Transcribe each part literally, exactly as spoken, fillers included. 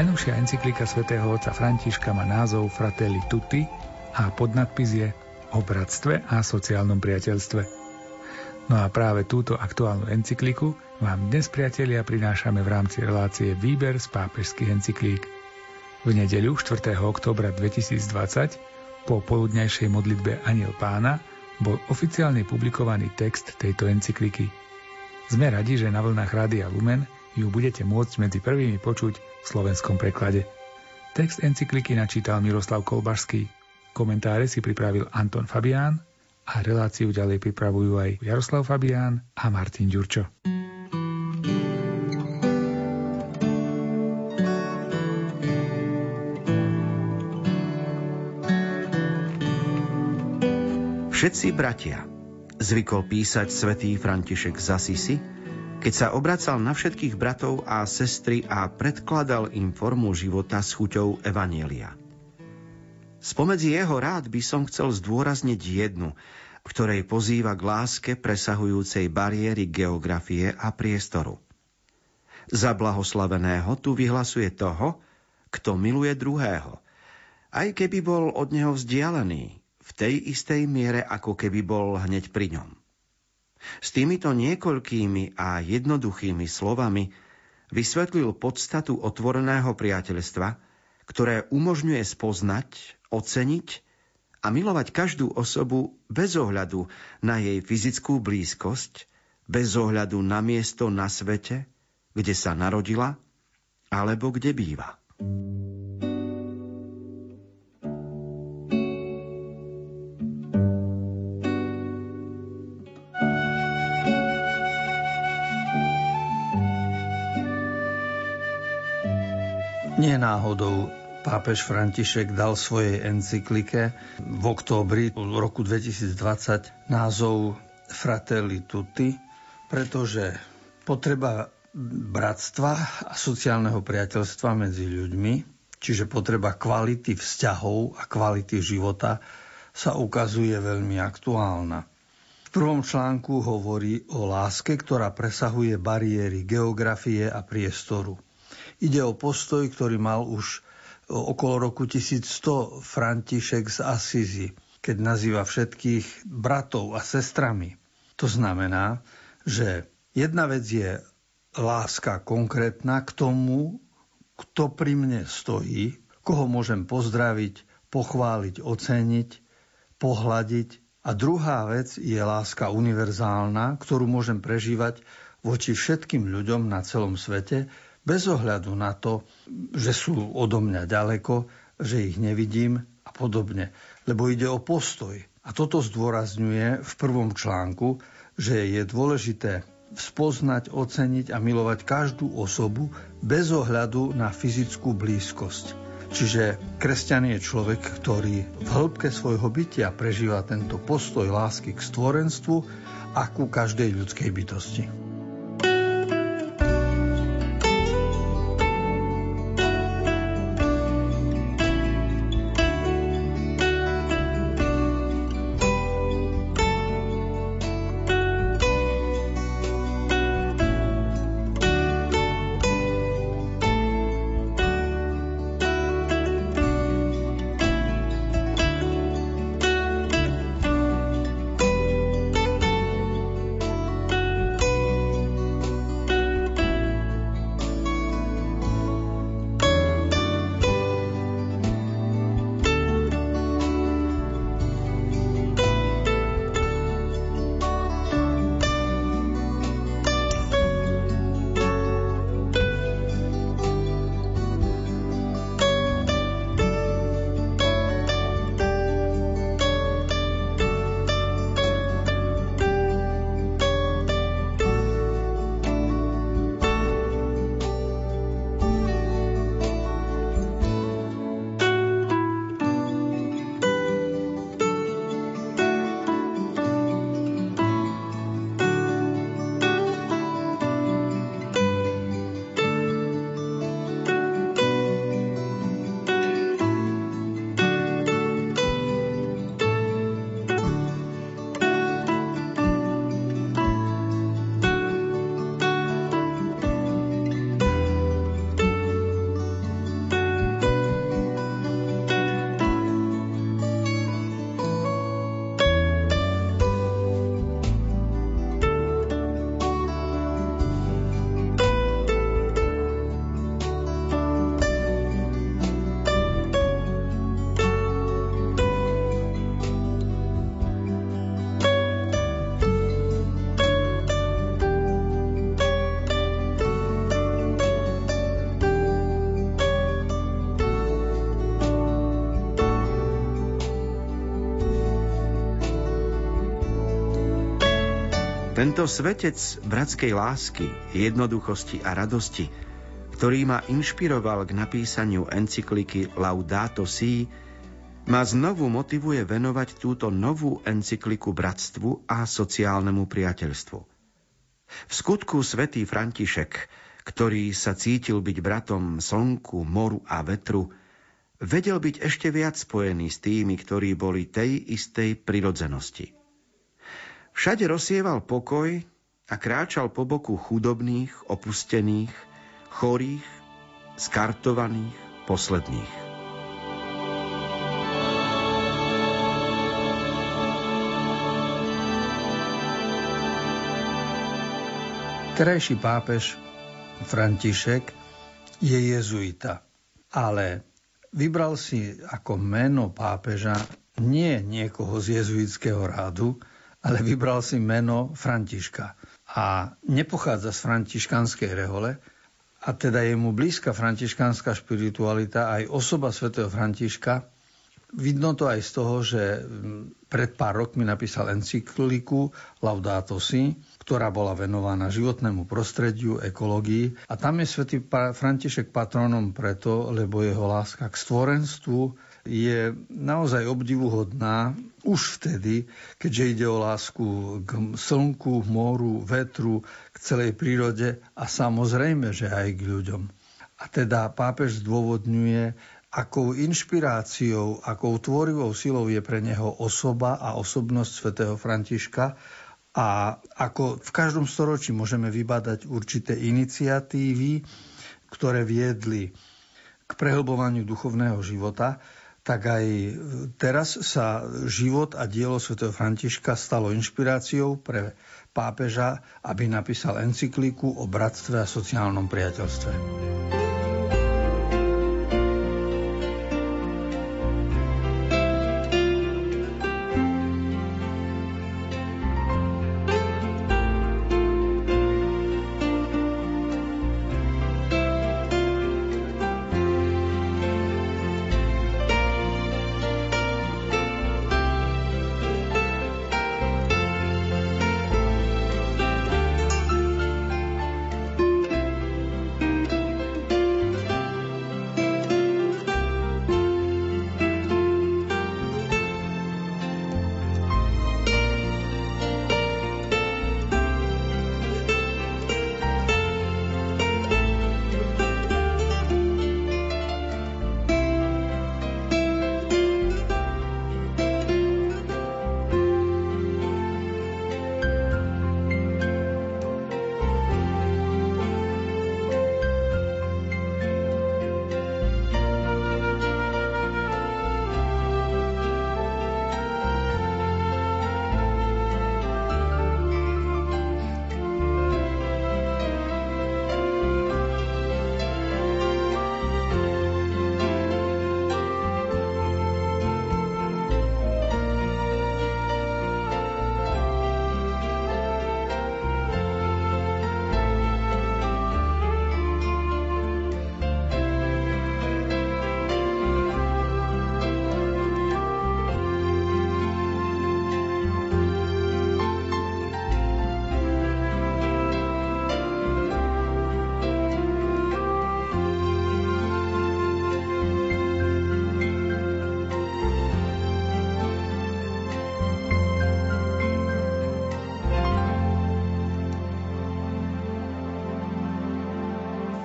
Najnovšia encyklika svätého otca Františka má názov Fratelli Tutti a podnadpis je o bratstve a sociálnom priateľstve. No a práve túto aktuálnu encykliku vám dnes, priatelia, prinášame v rámci relácie Výber z pápežských encyklík. V nedeľu štvrtého októbra dvetisícdvadsať po poludňajšej modlitbe Anjel Pána bol oficiálne publikovaný text tejto encykliky. Sme radi, že na vlnách Rádia Lumen ju budete môcť medzi prvými počuť v slovenskom preklade. Text encykliky načítal Miroslav Kolbašský. Komentáre si pripravil Anton Fabián a reláciu ďalej pripravujú aj Jaroslav Fabián a Martin Ďurčo. Všetci bratia, zvykol písať svätý František z Asisi, keď sa obracal na všetkých bratov a sestry a predkladal im formu života s chuťou evanjelia. Spomedzi jeho rád by som chcel zdôrazniť jednu, ktorej pozýva k láske presahujúcej bariéry geografie a priestoru. Za blahoslaveného tu vyhlasuje toho, kto miluje druhého, aj keby bol od neho vzdialený, v tej istej miere, ako keby bol hneď pri ňom. S týmito niekoľkými a jednoduchými slovami vysvetlil podstatu otvoreného priateľstva, ktoré umožňuje spoznať, oceniť a milovať každú osobu bez ohľadu na jej fyzickú blízkosť, bez ohľadu na miesto na svete, kde sa narodila alebo kde býva. Nenáhodou pápež František dal svojej encyklike v októbri roku dvetisícdvadsať názov Fratelli Tutti, pretože potreba bratstva a sociálneho priateľstva medzi ľuďmi, čiže potreba kvality vzťahov a kvality života, sa ukazuje veľmi aktuálna. V prvom článku hovorí o láske, ktorá presahuje bariéry geografie a priestoru. Ide o postoj, ktorý mal už okolo roku tisícsto František z Asízy, keď nazýva všetkých bratov a sestrami. To znamená, že jedna vec je láska konkrétna k tomu, kto pri mne stojí, koho môžem pozdraviť, pochváliť, oceniť, pohľadiť. A druhá vec je láska univerzálna, ktorú môžem prežívať voči všetkým ľuďom na celom svete, bez ohľadu na to, že sú odo mňa ďaleko, že ich nevidím a podobne. Lebo ide o postoj. A toto zdôrazňuje v prvom článku, že je dôležité spoznať, oceniť a milovať každú osobu bez ohľadu na fyzickú blízkosť. Čiže kresťan je človek, ktorý v hĺbke svojho bytia prežíva tento postoj lásky k stvorenstvu a ku každej ľudskej bytosti. Tento svetec bratskej lásky, jednoduchosti a radosti, ktorý ma inšpiroval k napísaniu encykliky Laudato Si, ma znovu motivuje venovať túto novú encykliku bratstvu a sociálnemu priateľstvu. V skutku svätý František, ktorý sa cítil byť bratom slnku, moru a vetru, vedel byť ešte viac spojený s tými, ktorí boli tej istej prirodzenosti. Všade rozsieval pokoj a kráčal po boku chudobných, opustených, chorých, skartovaných, posledných. Terajší pápež František je jezuita, ale vybral si ako meno pápeža nie niekoho z jezuitského rádu, ale vybral si meno Františka. A nepochádza z františkanskej rehole, a teda je mu blízka františkanská špiritualita aj osoba svätého Františka. Vidno to aj z toho, že pred pár rokmi napísal encykliku Laudato Si, ktorá bola venovaná životnému prostrediu, ekológii. A tam je svätý František patronom preto, lebo jeho láska k stvorenstvu je naozaj obdivuhodná už vtedy, keďže ide o lásku k slnku, moru, vetru, k celej prírode a samozrejme, že aj k ľuďom. A teda pápež zdôvodňuje, akou inšpiráciou, akou tvorivou silou je pre neho osoba a osobnosť svätého Františka a ako v každom storočí môžeme vybadať určité iniciatívy, ktoré viedli k prehlbovaniu duchovného života, tak aj teraz sa život a dielo svätého Františka stalo inšpiráciou pre pápeža, aby napísal encykliku o bratstve a sociálnom priateľstve.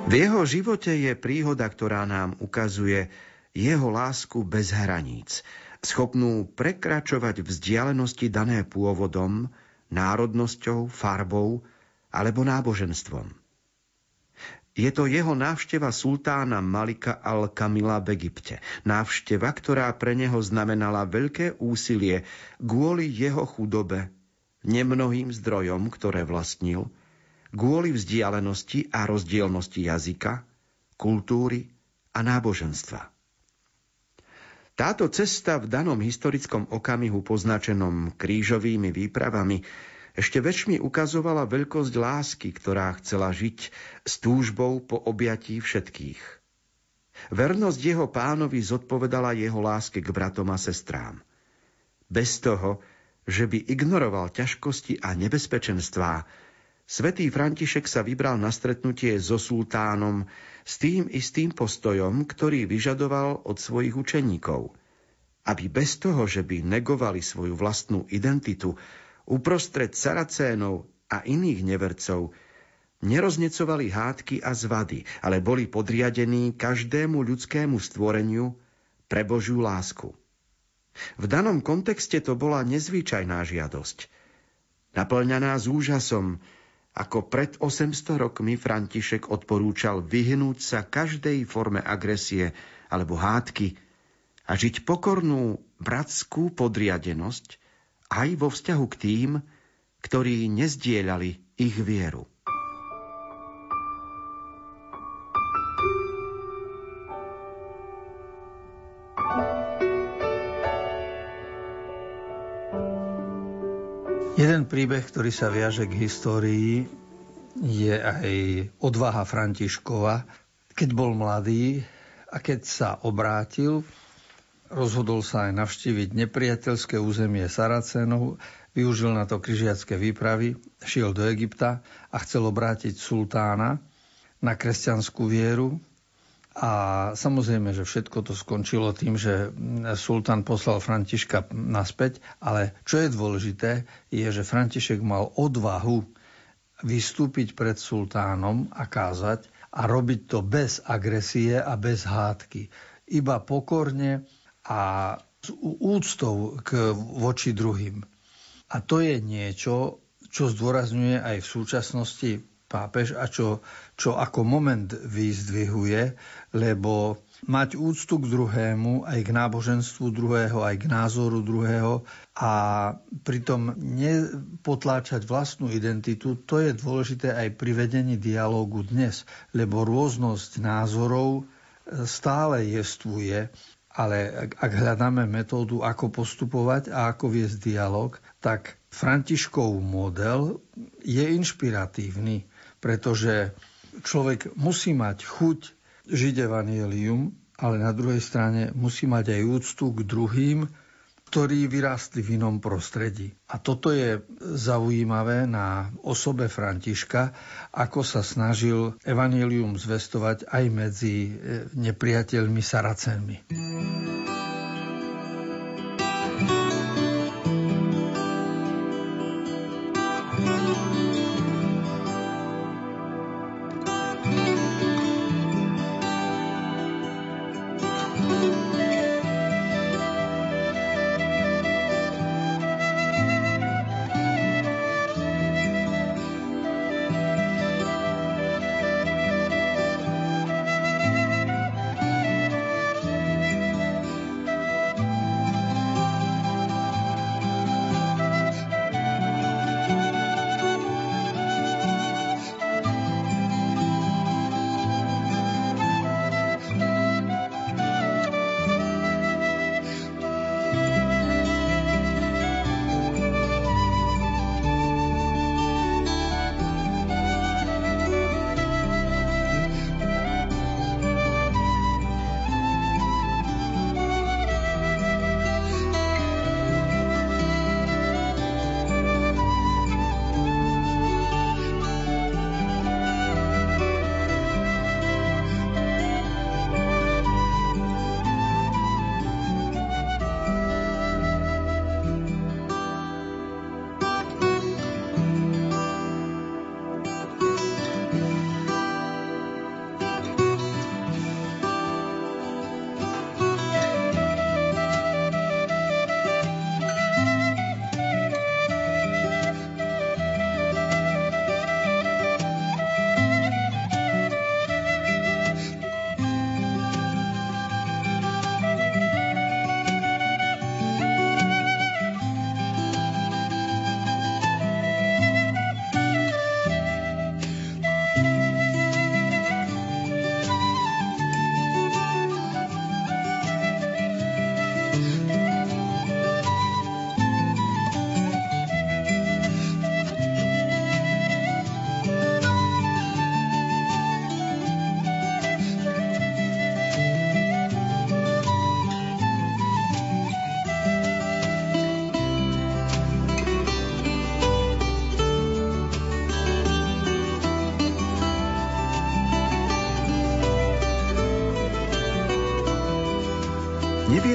V jeho živote je príhoda, ktorá nám ukazuje jeho lásku bez hraníc, schopnú prekračovať vzdialenosti dané pôvodom, národnosťou, farbou alebo náboženstvom. Je to jeho návšteva sultána Malika al-Kamila v Egypte, návšteva, ktorá pre neho znamenala veľké úsilie kvôli jeho chudobe, nemnohým zdrojom, ktoré vlastnil, kvôli vzdialenosti a rozdielnosti jazyka, kultúry a náboženstva. Táto cesta v danom historickom okamihu poznačenom krížovými výpravami ešte väčšmi ukazovala veľkosť lásky, ktorá chcela žiť s túžbou po objatí všetkých. Vernosť jeho pánovi zodpovedala jeho láske k bratom a sestrám. Bez toho, že by ignoroval ťažkosti a nebezpečenstvá. Svätý František sa vybral na stretnutie so sultánom s tým istým postojom, ktorý vyžadoval od svojich učeníkov. Aby bez toho, že by negovali svoju vlastnú identitu, uprostred Saracénov a iných nevercov, neroznecovali hádky a zvady, ale boli podriadení každému ľudskému stvoreniu pre Božiu lásku. V danom kontexte to bola nezvyčajná žiadosť, naplňaná s úžasom, ako pred osemsto rokmi František odporúčal vyhnúť sa každej forme agresie alebo hádky a žiť pokornú bratskú podriadenosť aj vo vzťahu k tým, ktorí nezdieľali ich vieru. Jeden príbeh, ktorý sa viaže k histórii, je aj odvaha Františkova. Keď bol mladý a keď sa obrátil, rozhodol sa aj navštíviť nepriateľské územie Saracénov, využil na to križiacké výpravy, šiel do Egypta a chcel obrátiť sultána na kresťanskú vieru. A samozrejme, že všetko to skončilo tým, že sultán poslal Františka naspäť, ale čo je dôležité, je, že František mal odvahu vystúpiť pred sultánom a kázať a robiť to bez agresie a bez hádky. Iba pokorne a s úctou k voči druhým. A to je niečo, čo zdôrazňuje aj v súčasnosti pápež a čo, čo ako moment vyzdvihuje, lebo mať úctu k druhému, aj k náboženstvu druhého, aj k názoru druhého a pritom nepotláčať vlastnú identitu, to je dôležité aj pri vedení dialógu dnes, lebo rôznosť názorov stále jestvuje, ale ak hľadáme metódu, ako postupovať a ako viesť dialóg, tak Františkov model je inšpiratívny. Pretože človek musí mať chuť žiť evanjelium, ale na druhej strane musí mať aj úctu k druhým, ktorí vyrástli v inom prostredí. A toto je zaujímavé na osobe Františka, ako sa snažil evanjelium zvestovať aj medzi nepriateľmi Saracénmi.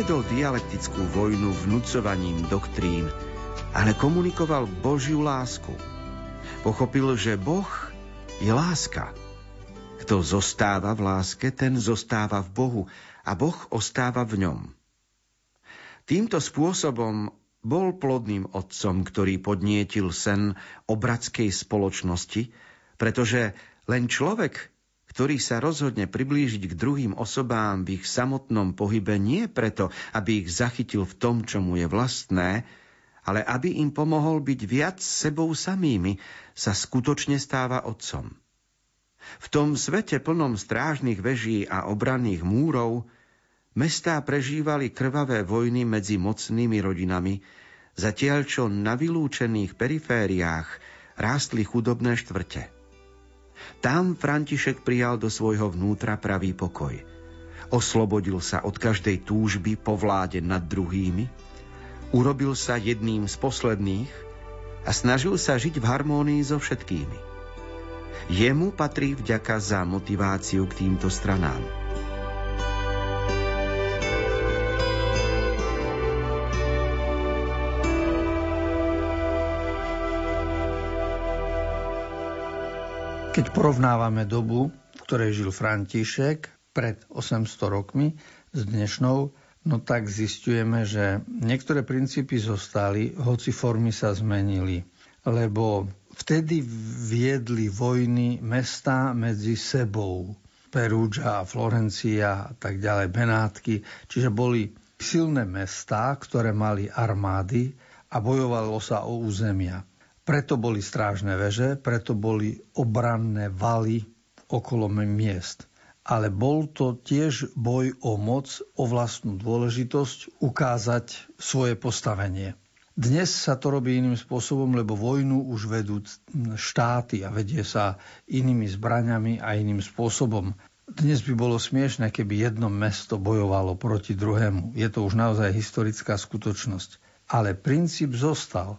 neviedol dialektickú vojnu vnúcovaním doktrín, ale komunikoval Božiu lásku. Pochopil, že Boh je láska. Kto zostáva v láske, ten zostáva v Bohu a Boh ostáva v ňom. Týmto spôsobom bol plodným otcom, ktorý podnietil sen o bratskej spoločnosti, pretože len človek, ktorý sa rozhodne priblížiť k druhým osobám v ich samotnom pohybe, nie preto, aby ich zachytil v tom, čo mu je vlastné, ale aby im pomohol byť viac sebou samými, sa skutočne stáva otcom. V tom svete plnom strážnych veží a obranných múrov mestá prežívali krvavé vojny medzi mocnými rodinami, zatiaľ čo na vylúčených perifériách rástli chudobné štvrte. Tam František prijal do svojho vnútra pravý pokoj. Oslobodil sa od každej túžby po vláde nad druhými, urobil sa jedným z posledných a snažil sa žiť v harmónii so všetkými. Jemu patrí vďaka za motiváciu k týmto stranám. Keď porovnávame dobu, v ktorej žil František pred osemsto rokmi s dnešnou, no tak zistujeme, že niektoré princípy zostali, hoci formy sa zmenili. Lebo vtedy viedli vojny mestá medzi sebou. Perúgia, Florencia a tak ďalej, Benátky. Čiže boli silné mestá, ktoré mali armády a bojovalo sa o územia. Preto boli strážne veže, preto boli obranné valy okolo miest. Ale bol to tiež boj o moc, o vlastnú dôležitosť, ukázať svoje postavenie. Dnes sa to robí iným spôsobom, lebo vojnu už vedú štáty a vedie sa inými zbraňami a iným spôsobom. Dnes by bolo smiešné, keby jedno mesto bojovalo proti druhému. Je to už naozaj historická skutočnosť. Ale princíp zostal.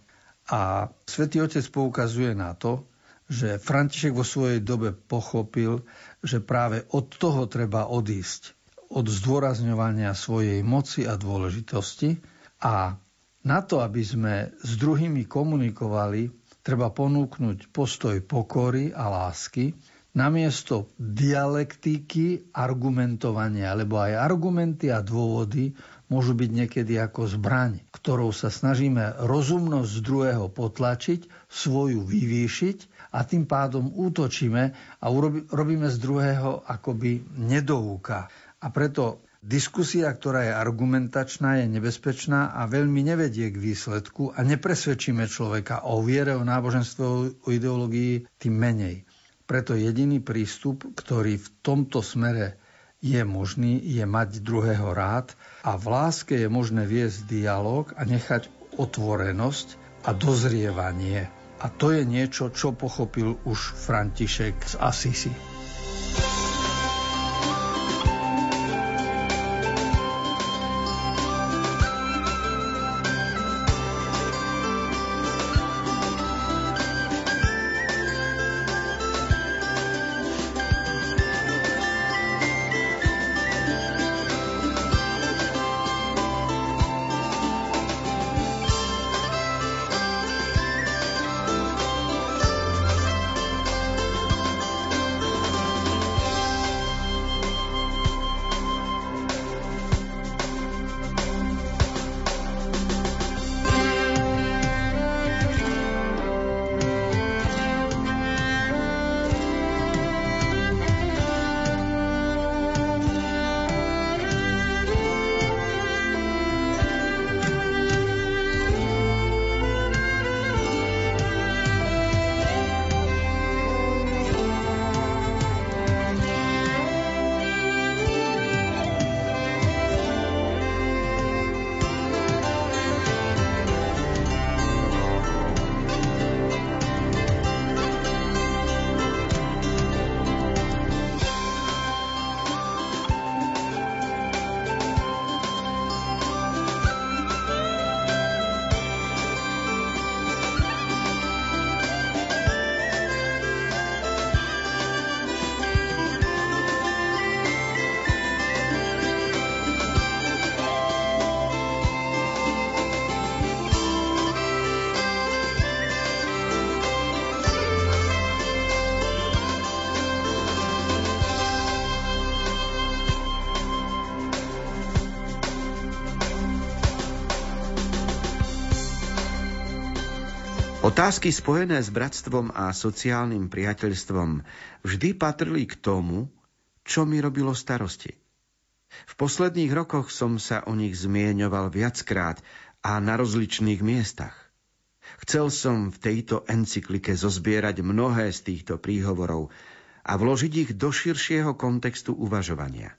A Svätý Otec poukazuje na to, že František vo svojej dobe pochopil, že práve od toho treba odísť. Od zdôrazňovania svojej moci a dôležitosti. A na to, aby sme s druhými komunikovali, treba ponúknuť postoj pokory a lásky namiesto dialektiky argumentovania, lebo aj argumenty a dôvody môžu byť niekedy ako zbraň, ktorou sa snažíme rozumnosť druhého potlačiť, svoju vyvýšiť, a tým pádom útočíme a robíme z druhého akoby nedouka. A preto diskusia, ktorá je argumentačná, je nebezpečná a veľmi nevedie k výsledku a nepresvedčíme človeka o viere, o náboženstve, o ideológii, tým menej. Preto jediný prístup, ktorý v tomto smere je možný, je mať druhého rád a v láske je možné viesť dialóg a nechať otvorenosť a dozrievanie. A to je niečo, čo pochopil už František z Asisi. Otázky spojené s bratstvom a sociálnym priateľstvom vždy patrili k tomu, čo mi robilo starosti. V posledných rokoch som sa o nich zmieňoval viackrát a na rozličných miestach. Chcel som v tejto encyklike zozbierať mnohé z týchto príhovorov a vložiť ich do širšieho kontextu uvažovania.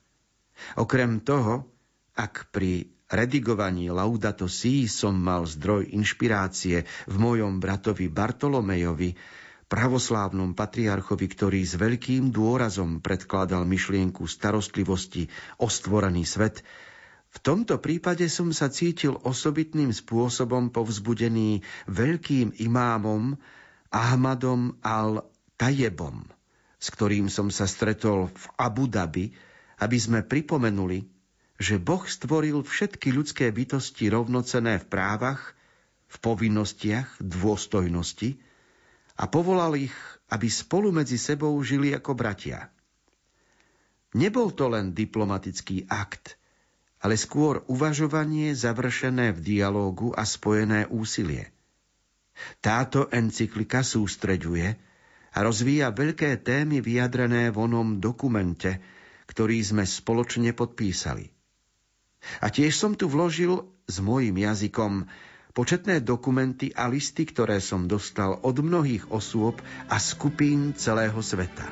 Okrem toho, ak pri redigovaní Laudato Si som mal zdroj inšpirácie v mojom bratovi Bartolomejovi, pravoslávnom patriarchovi, ktorý s veľkým dôrazom predkladal myšlienku starostlivosti o stvorený svet, v tomto prípade som sa cítil osobitným spôsobom povzbudený veľkým imámom Ahmadom Al-Tayebom, s ktorým som sa stretol v Abu Dhabi, aby sme pripomenuli, že Boh stvoril všetky ľudské bytosti rovnocenné v právach, v povinnostiach, dôstojnosti a povolal ich, aby spolu medzi sebou žili ako bratia. Nebol to len diplomatický akt, ale skôr uvažovanie završené v dialógu a spojené úsilie. Táto encyklika sústreďuje a rozvíja veľké témy vyjadrené v onom dokumente, ktorý sme spoločne podpísali. A tiež som tu vložil s mojím jazykom početné dokumenty a listy, ktoré som dostal od mnohých osôb a skupín celého sveta.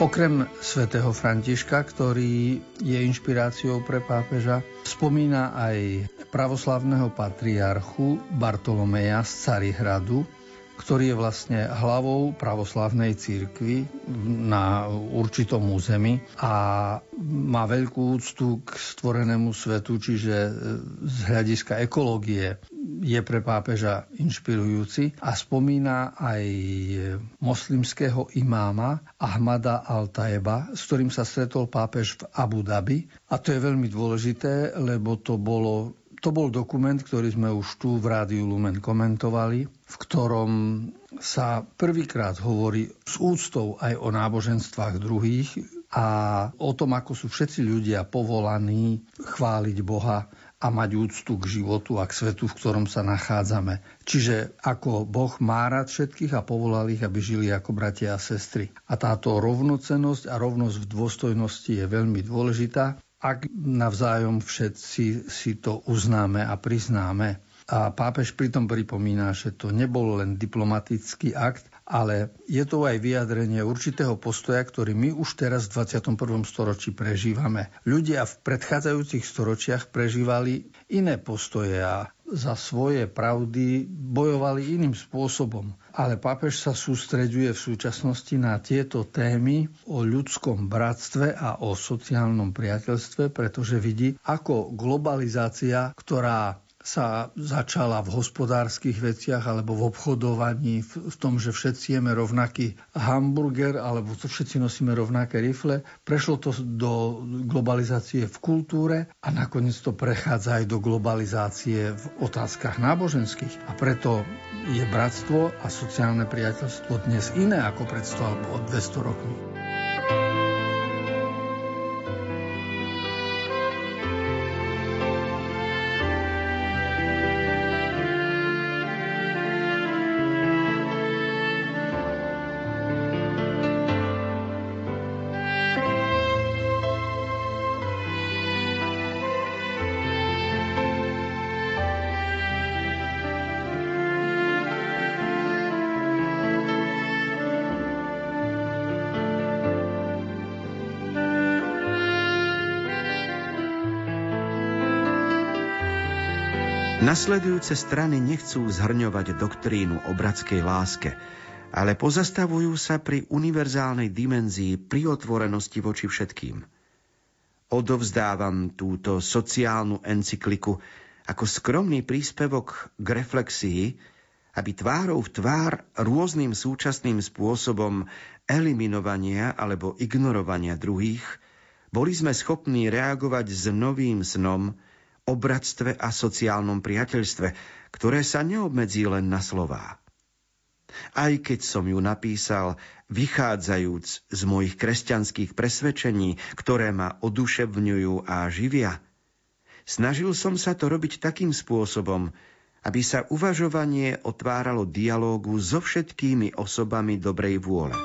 Okrem svätého Františka, ktorý je inšpiráciou pre pápeža, spomína aj pravoslavného patriarchu Bartolomeja z Carihradu, ktorý je vlastne hlavou pravoslavnej cirkvi na určitom území a má veľkú úctu k stvorenému svetu, čiže z hľadiska ekológie je pre pápeža inšpirujúci a spomína aj moslimského imáma Ahmada Al-Tayeba, s ktorým sa stretol pápež v Abu Dhabi. A to je veľmi dôležité, lebo to bolo To bol dokument, ktorý sme už tu v Rádiu Lumen komentovali, v ktorom sa prvýkrát hovorí s úctou aj o náboženstvách druhých a o tom, ako sú všetci ľudia povolaní chváliť Boha a mať úctu k životu a k svetu, v ktorom sa nachádzame. Čiže ako Boh má rád všetkých a povolal ich, aby žili ako bratia a sestry. A táto rovnocennosť a rovnosť v dôstojnosti je veľmi dôležitá, ak navzájom všetci si to uznáme a priznáme. A pápež pritom pripomína, že to nebol len diplomatický akt, ale je to aj vyjadrenie určitého postoja, ktorý my už teraz v dvadsiatom prvom storočí prežívame. Ľudia v predchádzajúcich storočiach prežívali iné postoje a za svoje pravdy bojovali iným spôsobom. Ale pápež sa sústreďuje v súčasnosti na tieto témy o ľudskom bratstve a o sociálnom priateľstve, pretože vidí, ako globalizácia, ktorá sa začala v hospodárskych veciach alebo v obchodovaní, v tom, že všetci jeme rovnaký hamburger alebo všetci nosíme rovnaké rifle, prešlo to do globalizácie v kultúre a nakoniec to prechádza aj do globalizácie v otázkach náboženských. A preto je bratstvo a sociálne priateľstvo dnes iné ako pred sto alebo dvesto rokmi. Nasledujúce strany nechcú zhrňovať doktrínu o bratskej láske, ale pozastavujú sa pri univerzálnej dimenzii priotvorenosti voči všetkým. Odovzdávam túto sociálnu encykliku ako skromný príspevok k reflexii, aby tvárou v tvár rôznym súčasným spôsobom eliminovania alebo ignorovania druhých boli sme schopní reagovať s novým snom o bratstve a sociálnom priateľstve, ktoré sa neobmedzí len na slová. Aj keď som ju napísal, vychádzajúc z mojich kresťanských presvedčení, ktoré ma oduševňujú a živia, snažil som sa to robiť takým spôsobom, aby sa uvažovanie otváralo dialógu so všetkými osobami dobrej vôle.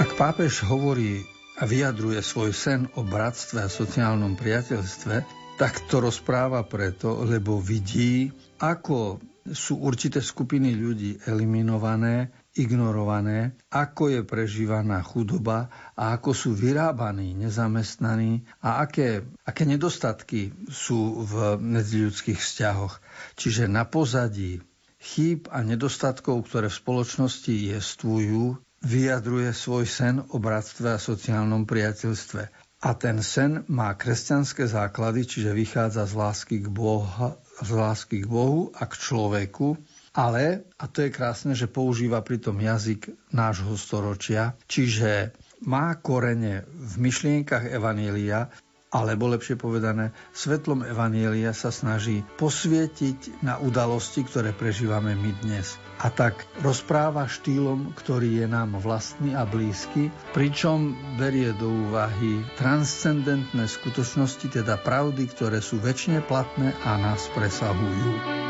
Ak pápež hovorí a vyjadruje svoj sen o bratstve a sociálnom priateľstve, tak to rozpráva preto, lebo vidí, ako sú určité skupiny ľudí eliminované, ignorované, ako je prežívaná chudoba a ako sú vyrábaní, nezamestnaní a aké, aké nedostatky sú v medziľudských vzťahoch. Čiže na pozadí chýb a nedostatkov, ktoré v spoločnosti jestvujú, vyjadruje svoj sen o bratstve a sociálnom priateľstve. A ten sen má kresťanské základy, čiže vychádza z lásky k Boha, z lásky k Bohu a k človeku, ale, a to je krásne, že používa pritom jazyk nášho storočia, čiže má korene v myšlienkach Evanielia, alebo lepšie povedané, svetlom Evanielia sa snaží posvietiť na udalosti, ktoré prežívame my dnes. A tak rozpráva štýlom, ktorý je nám vlastný a blízky, pričom berie do úvahy transcendentné skutočnosti, teda pravdy, ktoré sú večne platné a nás presahujú.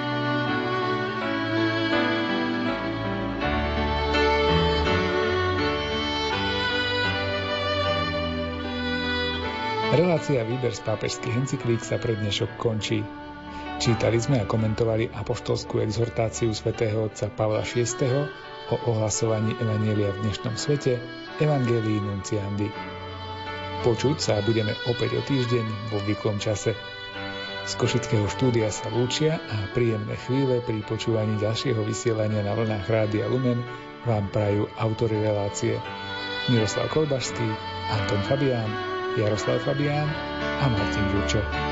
Relácia Výber z pápežských encyklík sa pre dnešok končí. Čítali sme a komentovali apoštolskú exhortáciu svätého otca Pavla šiesteho o ohlasovaní evanjelia v dnešnom svete, Evangelii nuntiandi. Počuť sa budeme opäť o týždeň vo obvyklom čase. Z košického štúdia sa lúčia a príjemné chvíle pri počúvaní ďalšieho vysielania na vlnách Rádia Lumen vám prajú autori relácie Miroslav Kolbašský, Anton Fabián, Jaroslav Fabián a Martin Ďurčo.